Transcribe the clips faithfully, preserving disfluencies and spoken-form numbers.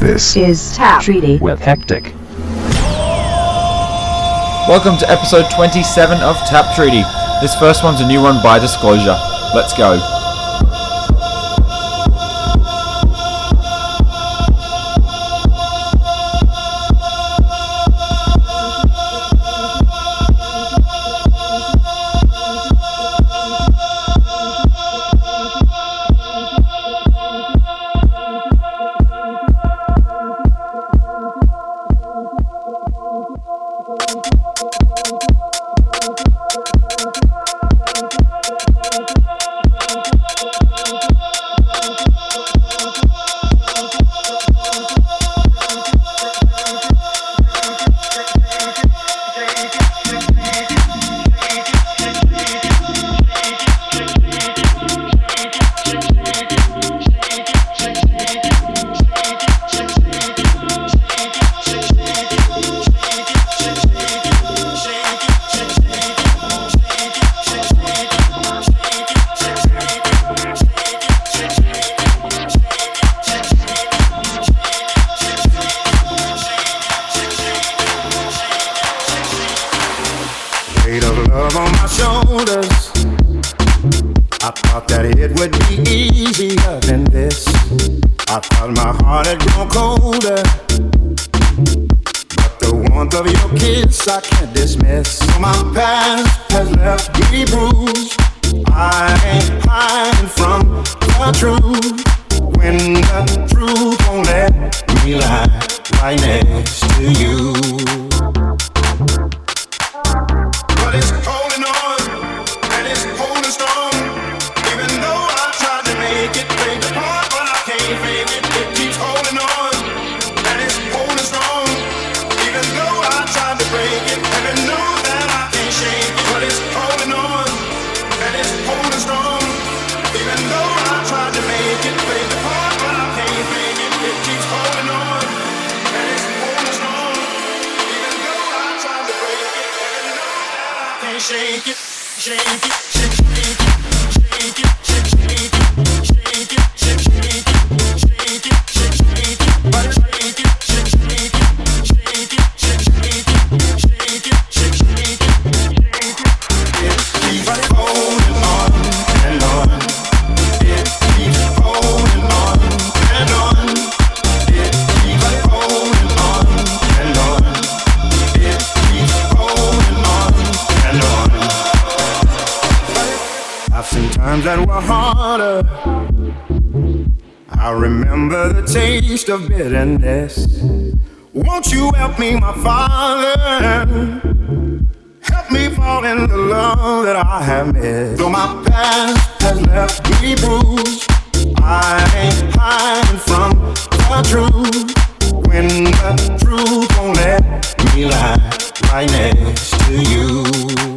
This is Tap Treaty with Hectic. Welcome to episode twenty-seven of Tap Treaty. This first one's a new one by Disclosure. Let's go. Of bitterness. Won't you help me, my father? Help me fall in the love that I have missed. Though my past has left me bruised, I ain't hiding from the truth. When the truth won't let me lie right next to you.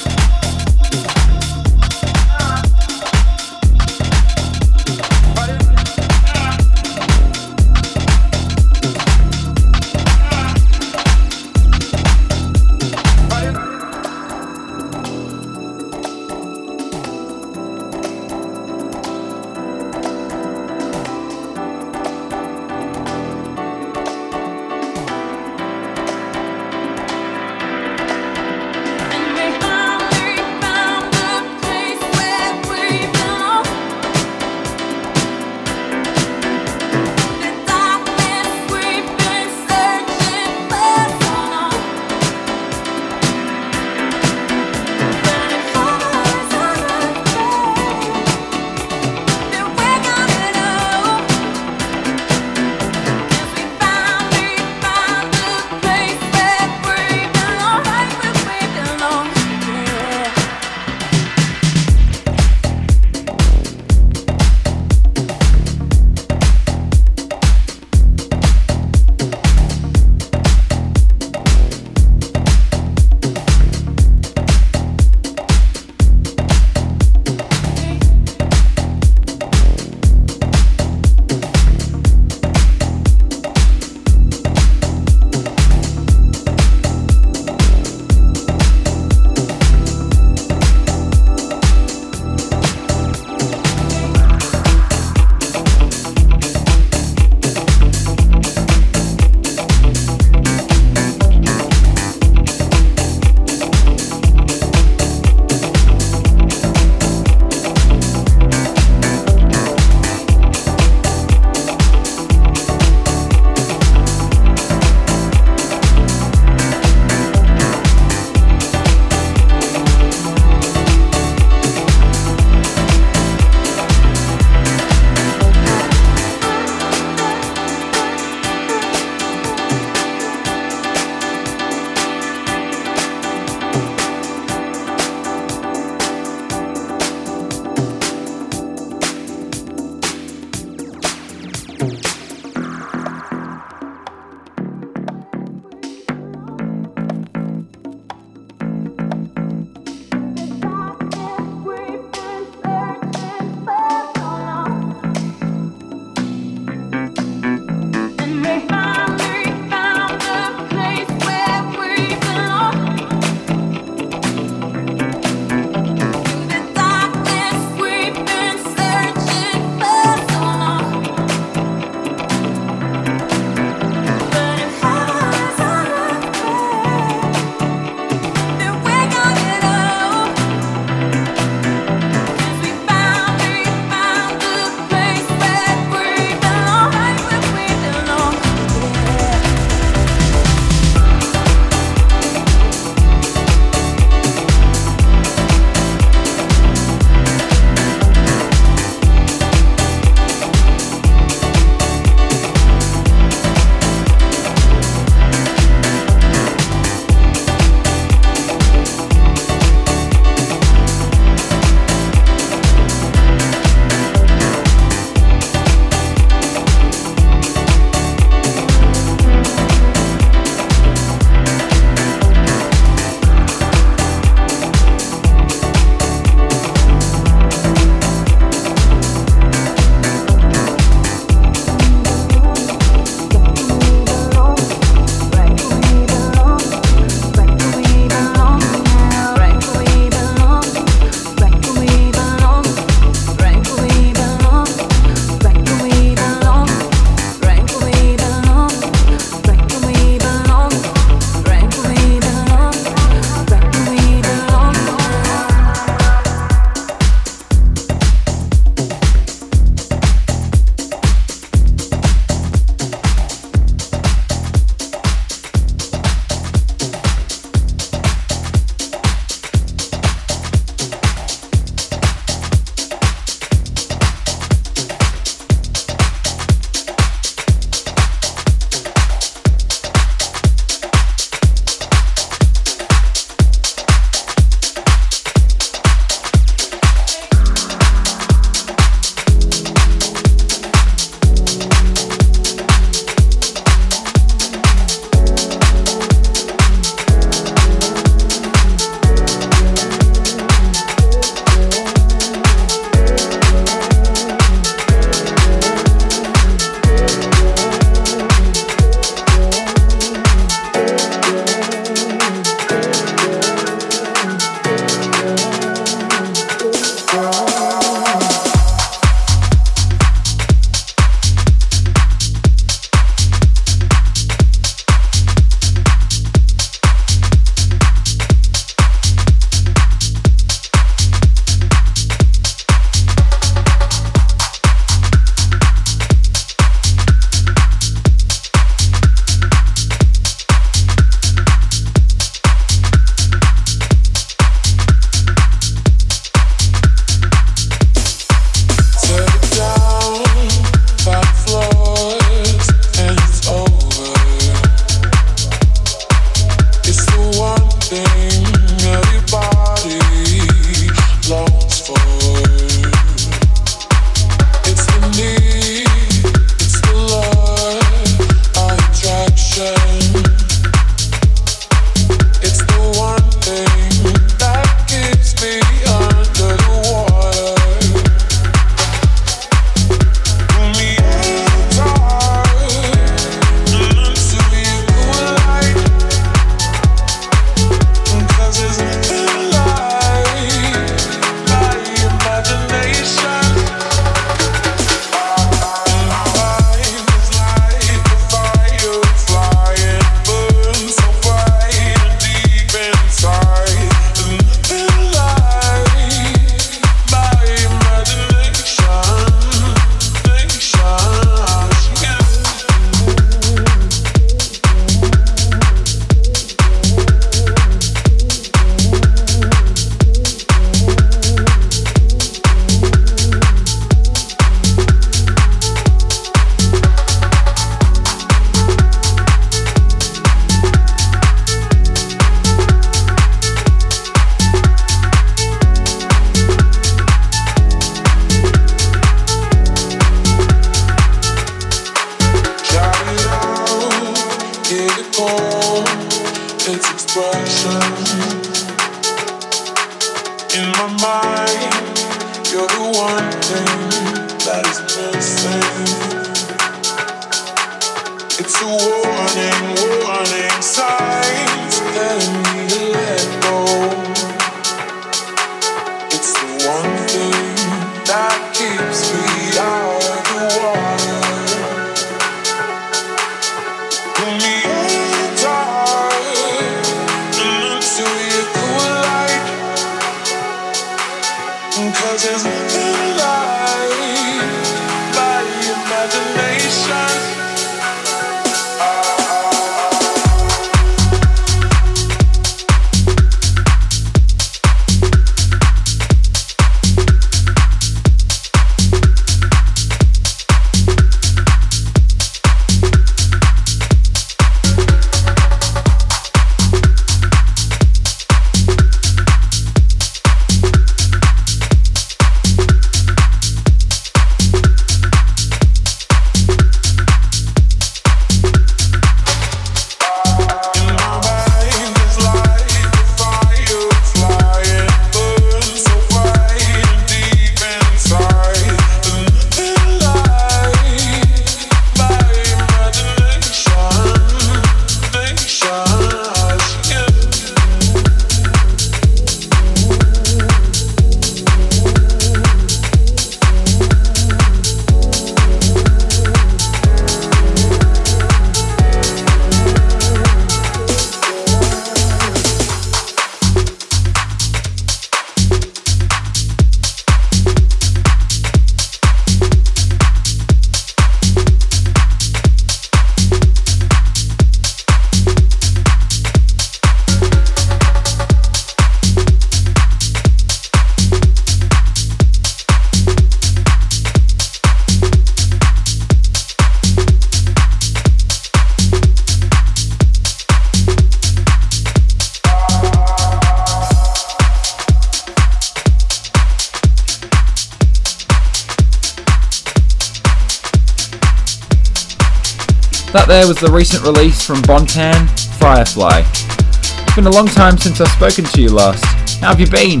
That there was the recent release from Bontan, Firefly. It's been a long time since I've spoken to you last. How have you been?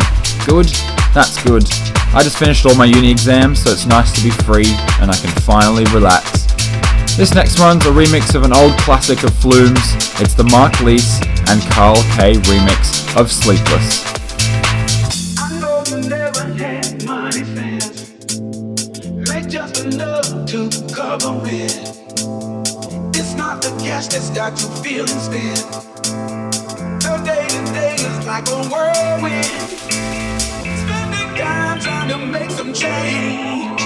Good? That's good. I just finished all my uni exams, so it's nice to be free and I can finally relax. This next one's a remix of an old classic of Flume's. It's the Mark Maze and Carl K remix of Sleepless. That's got you feeling spin. Your day to day is like a whirlwind. Spending time trying to make some change,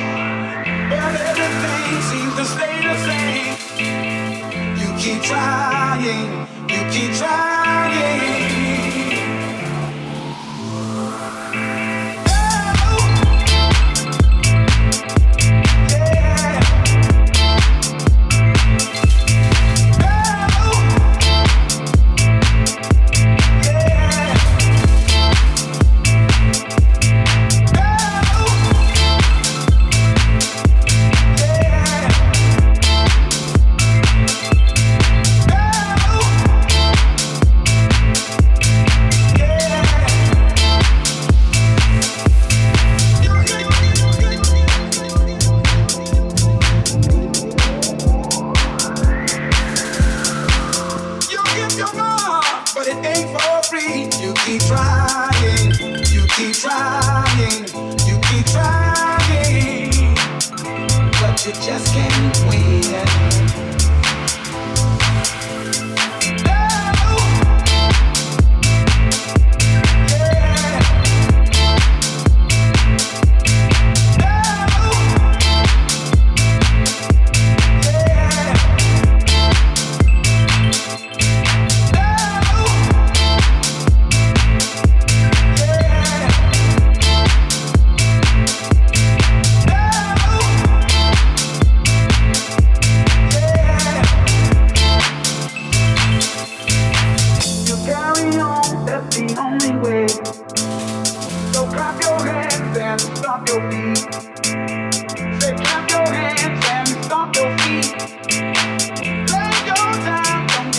but everything seems to stay the same. You keep trying, you keep trying.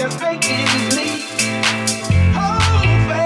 Take it easy. Hold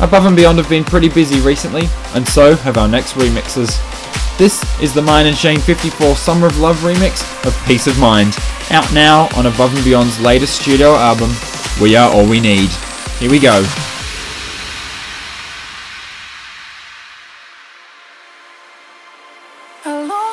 Above and Beyond have been pretty busy recently, and so have our next remixes. This is the Mine and Shane fifty-four Summer of Love remix of Peace of Mind, out now on Above and Beyond's latest studio album, We Are All We Need. Here we go. Long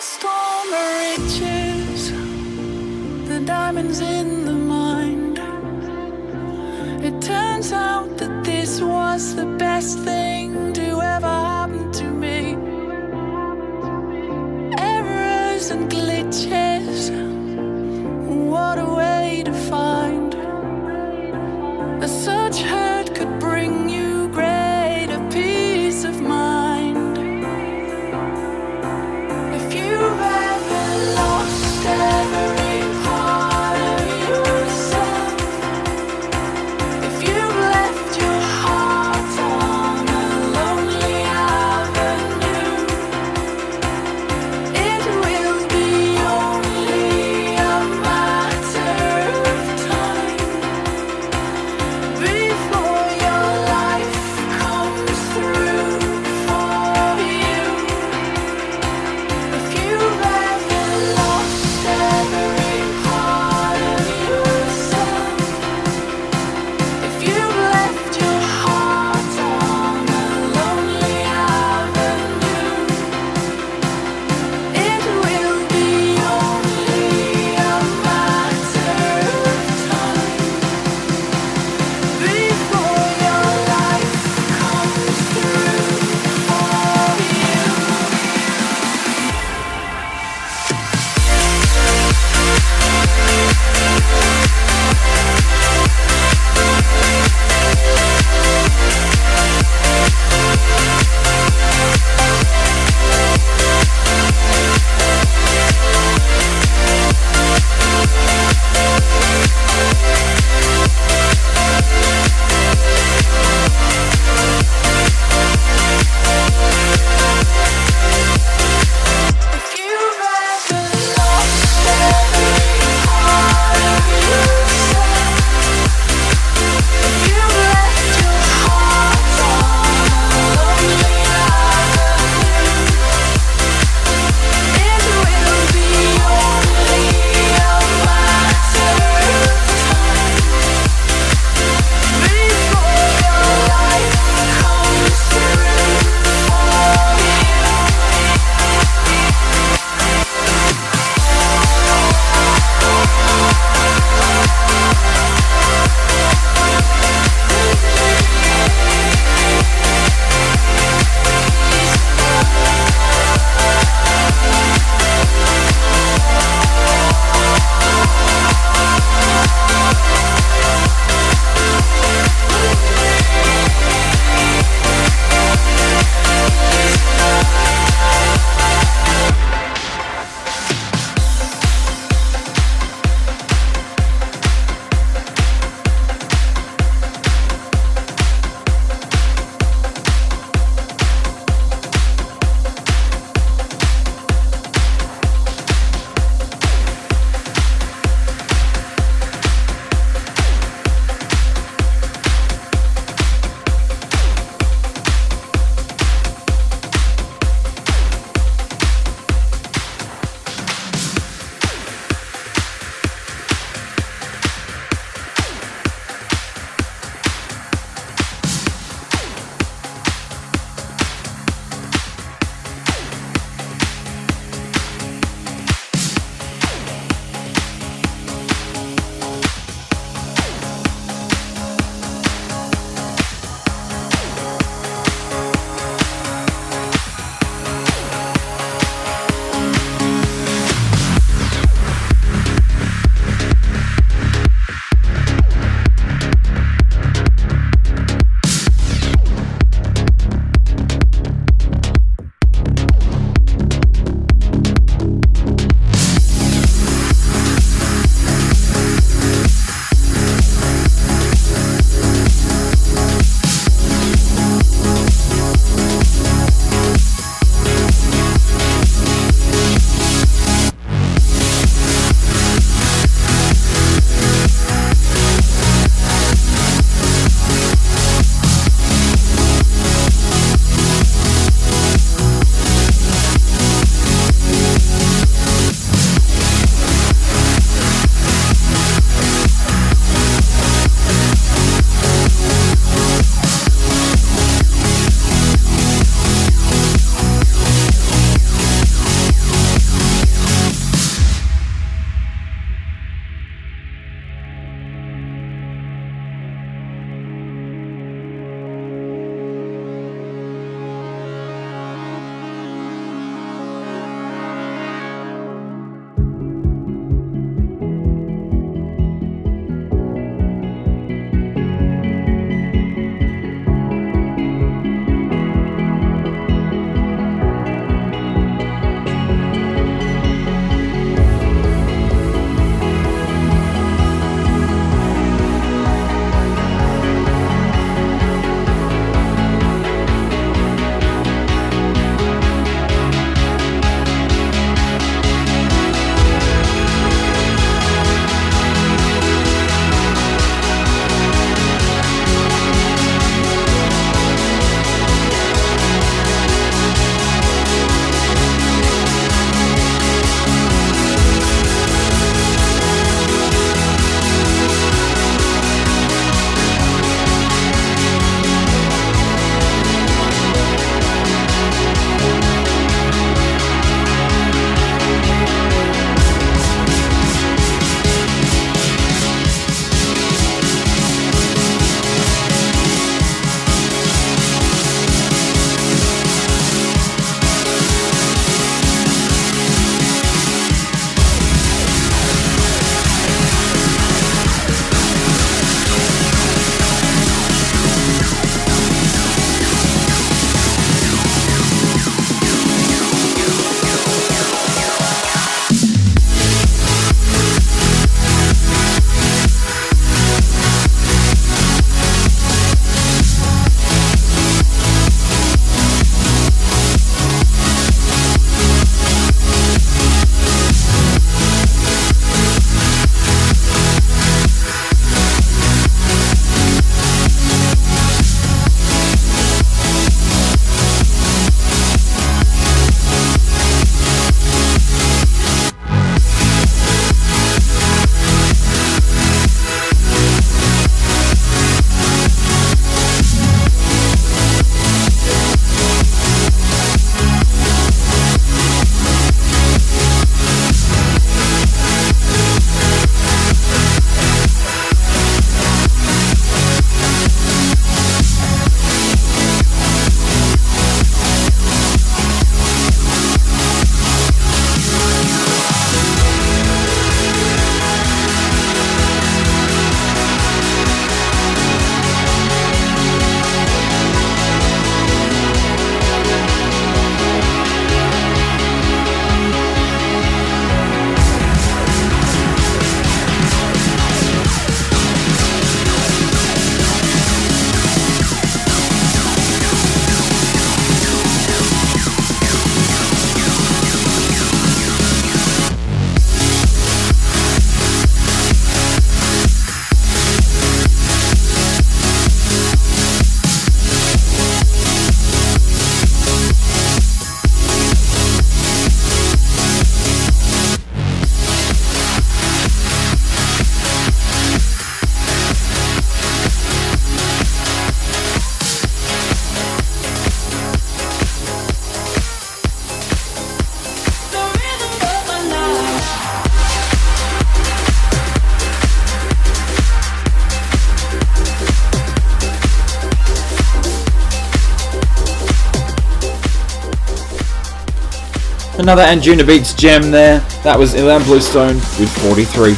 Another Anjuna Beats gem there. That was Ilan Bluestone with forty-three.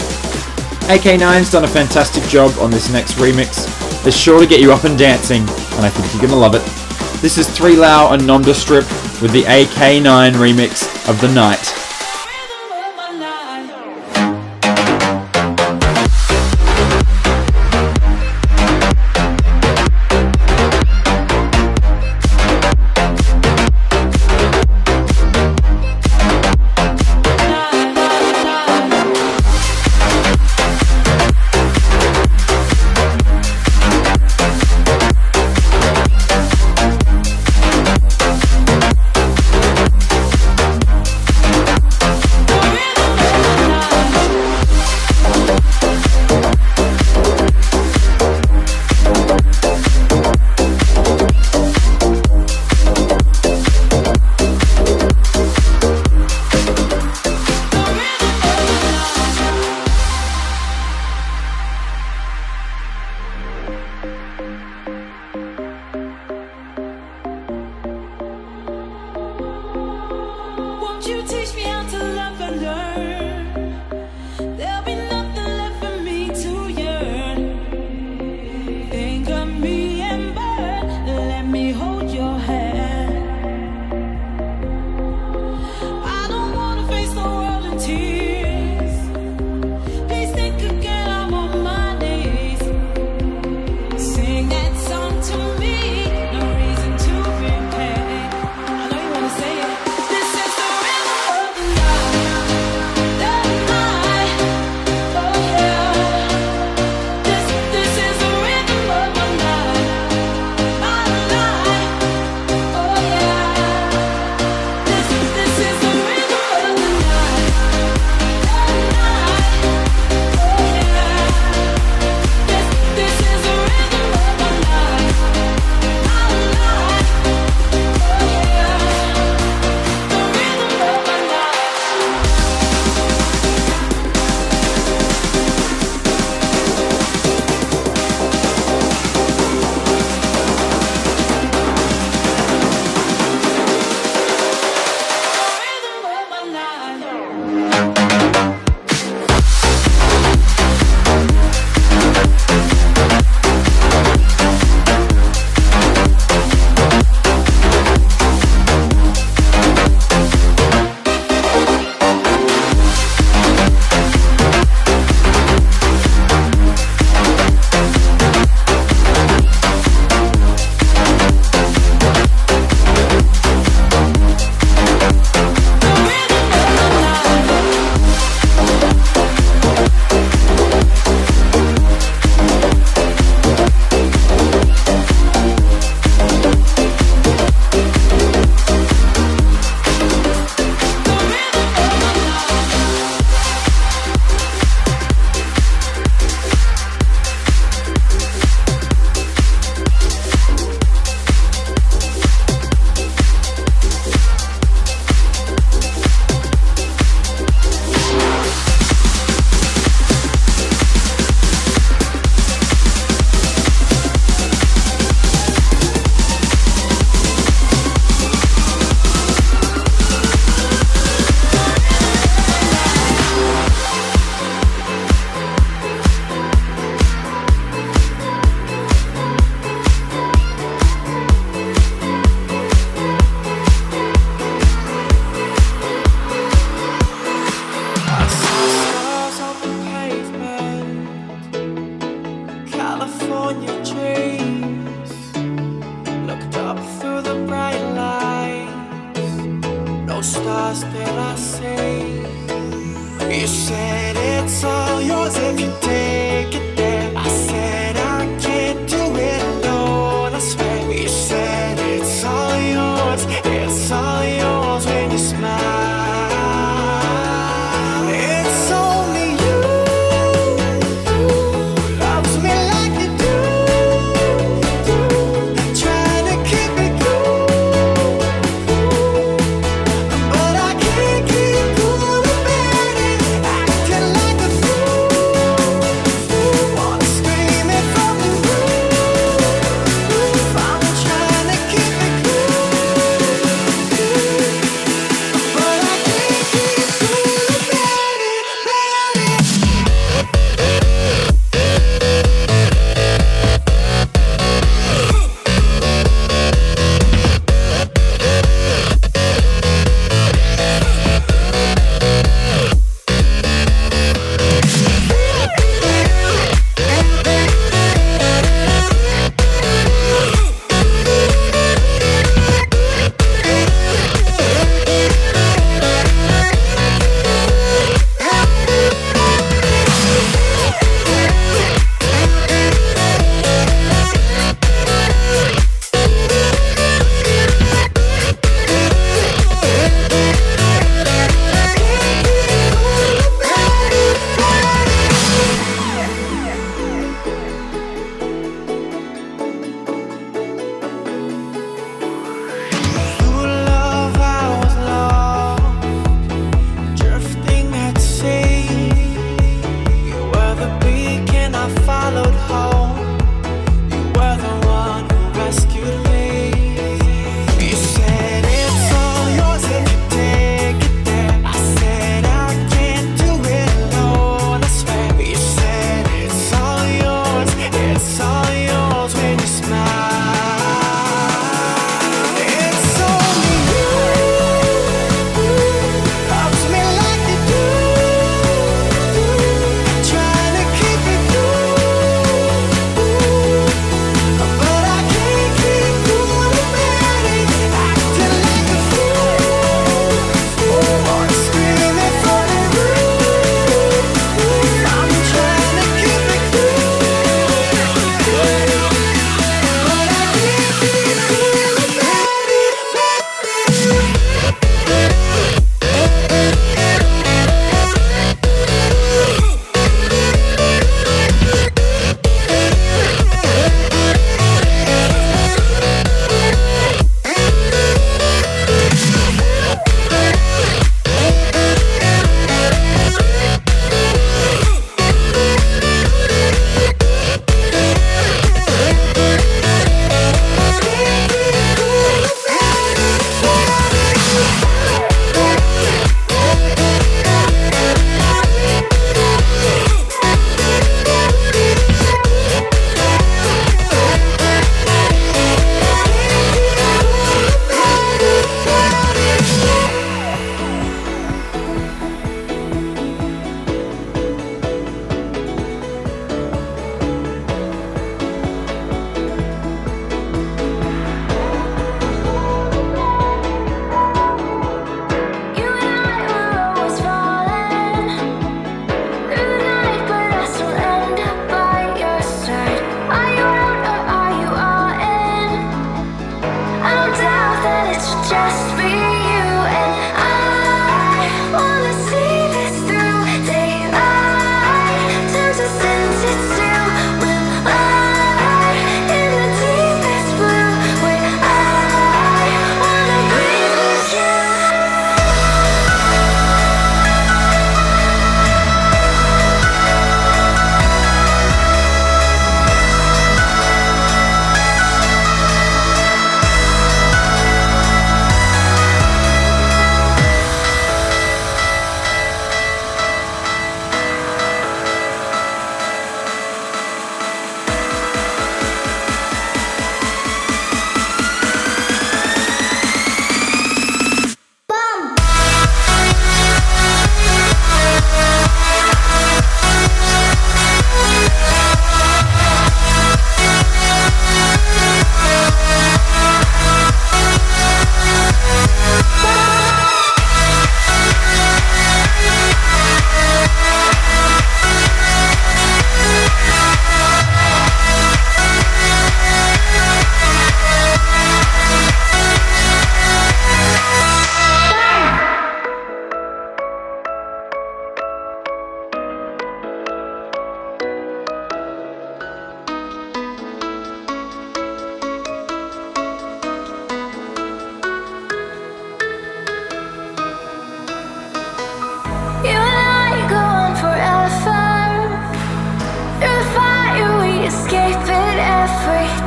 A K nine's done a fantastic job on this next remix. They're sure to get you up and dancing, and I think you're gonna love it. This is three L A U and Nanda Strip with the A K nine remix of The Night.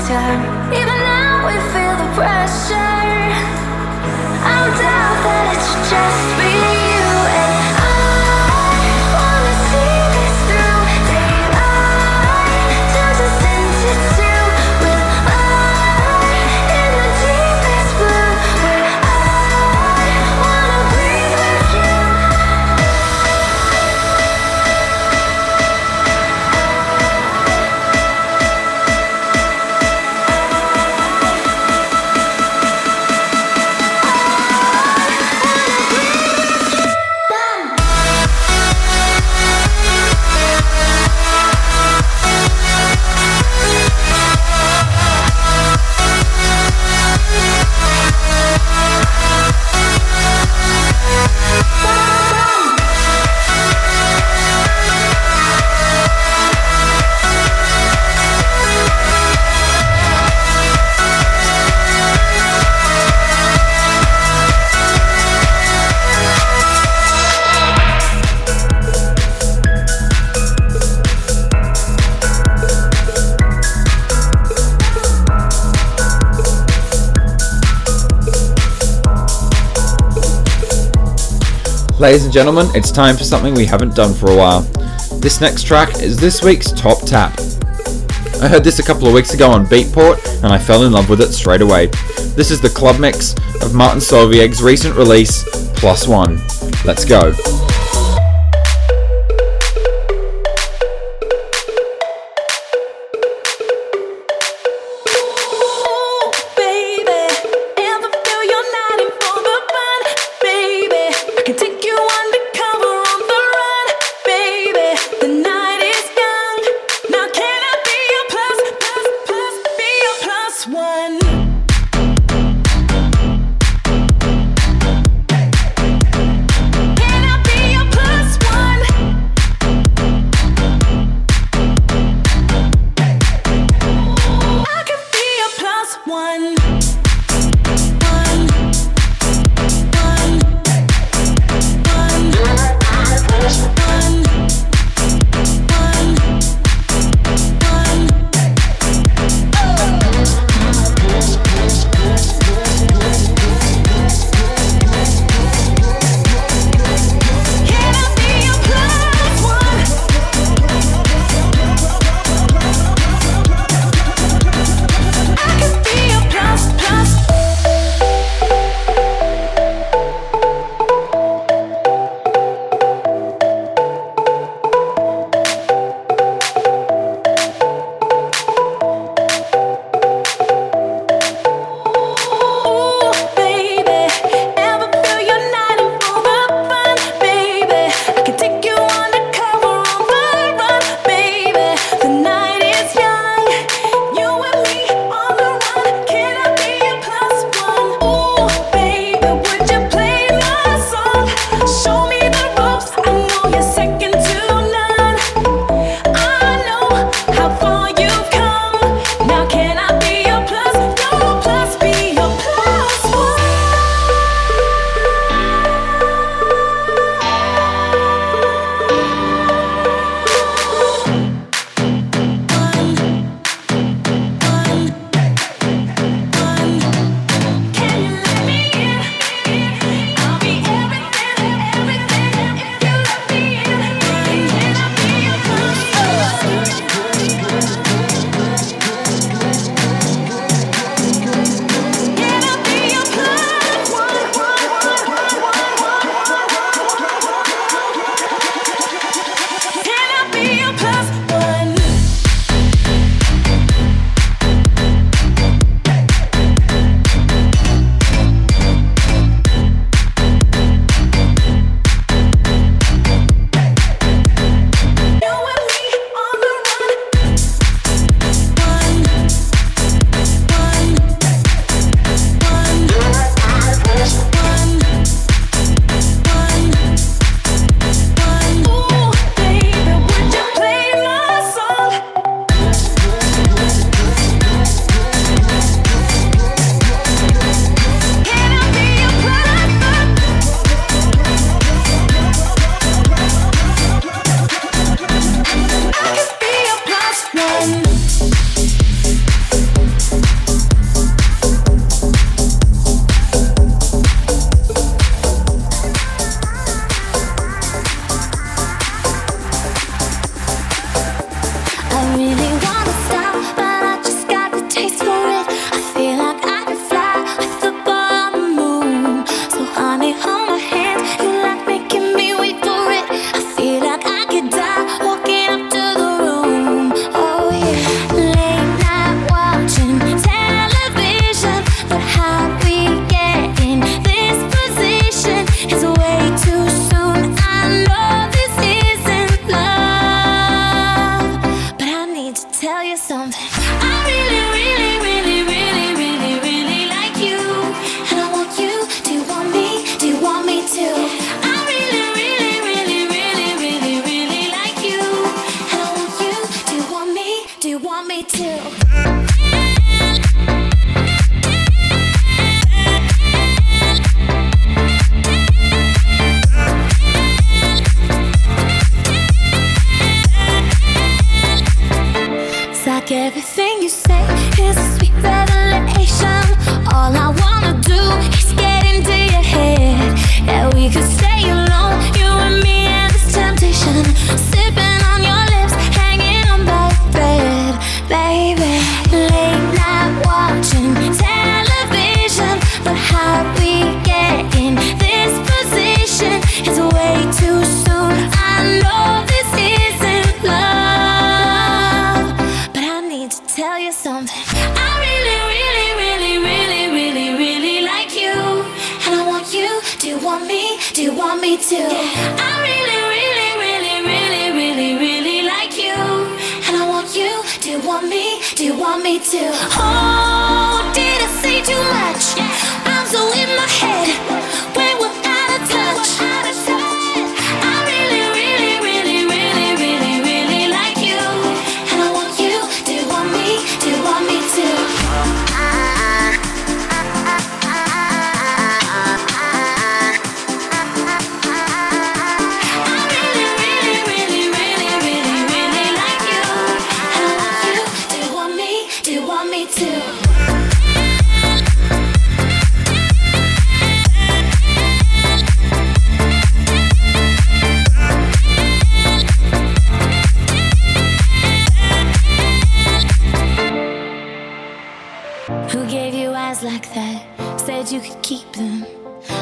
time. Even now we feel the pressure. I don't doubt that it should just be you and I. Wanna see this through daylight. Turns us into two. We'll fly in the deepest blue. Where I wanna breathe with you. Ladies and gentlemen, it's time for something we haven't done for a while. This next track is this week's Top Tap. I heard this a couple of weeks ago on Beatport and I fell in love with it straight away. This is the club mix of Martin Solveig's recent release, Plus One. Let's go. Can I be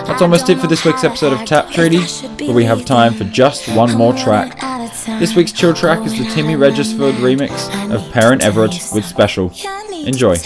That's almost it for this week's episode of Tap Treaty, but we have time for just one more track. This week's chill track is the Timmy Regisford remix of Perrin Everett with Special. Enjoy.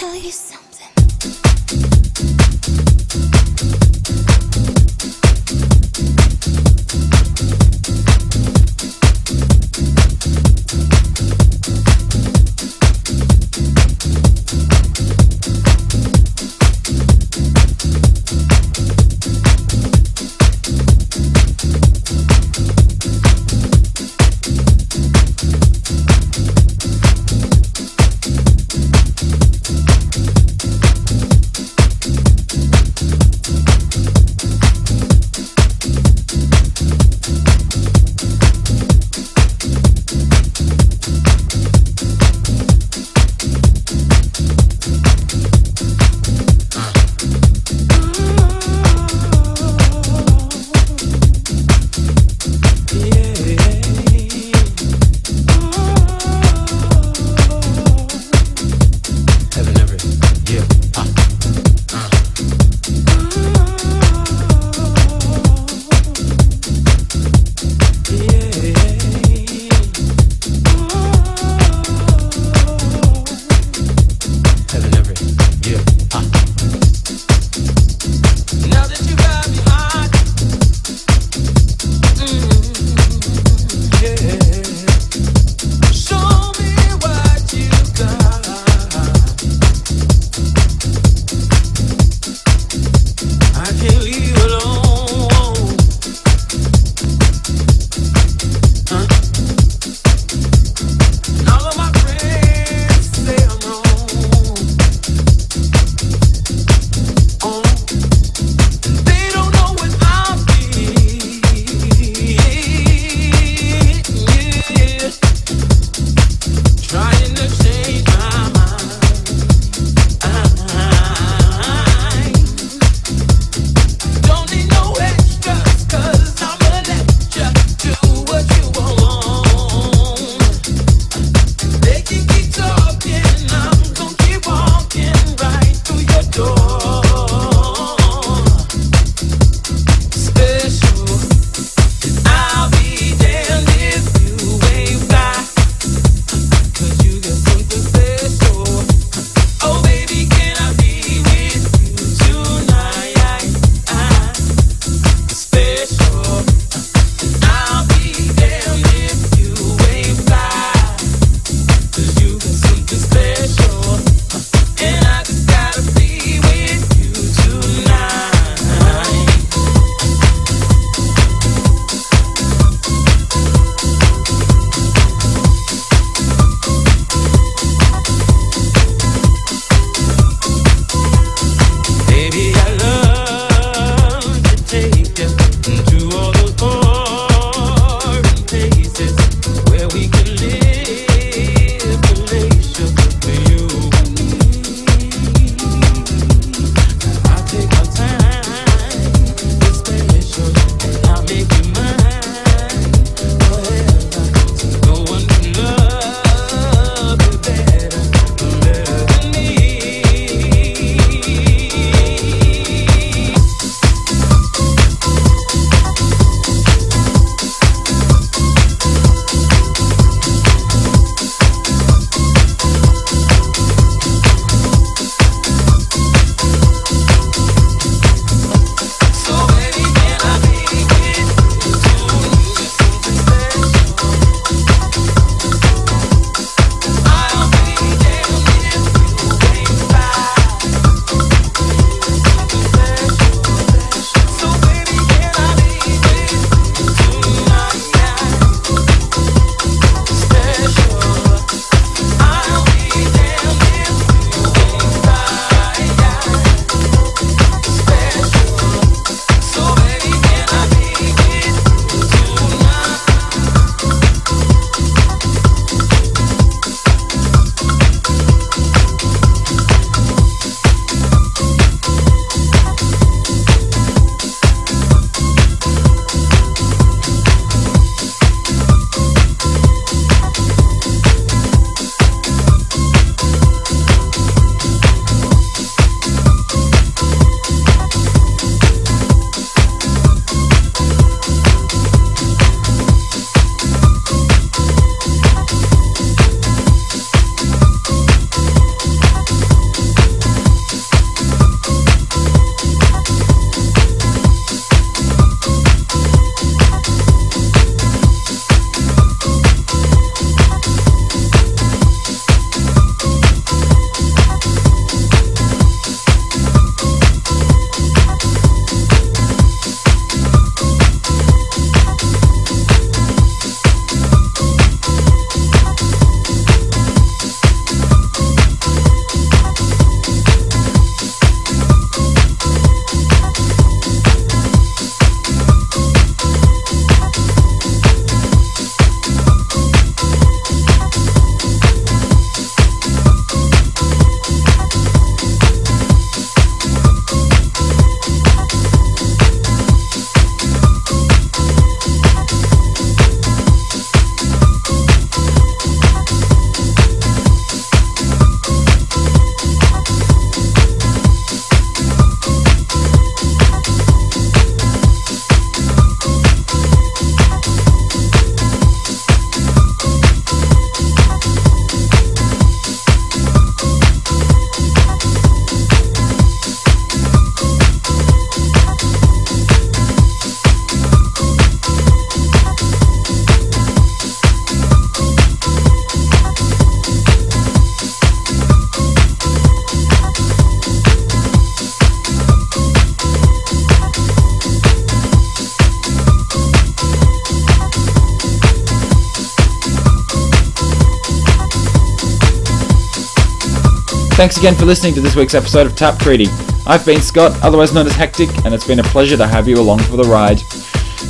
Thanks again for listening to this week's episode of Tap Treaty. I've been Scott, otherwise known as Hectic, and it's been a pleasure to have you along for the ride.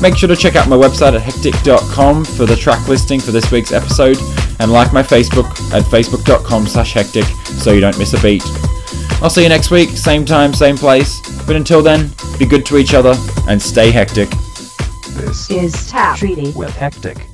Make sure to check out my website at hectic dot com for the track listing for this week's episode, and like my Facebook at facebook dot com slash hectic so you don't miss a beat. I'll see you next week, same time, same place, but until then, be good to each other and stay hectic. This is Tap Treaty with Hectic.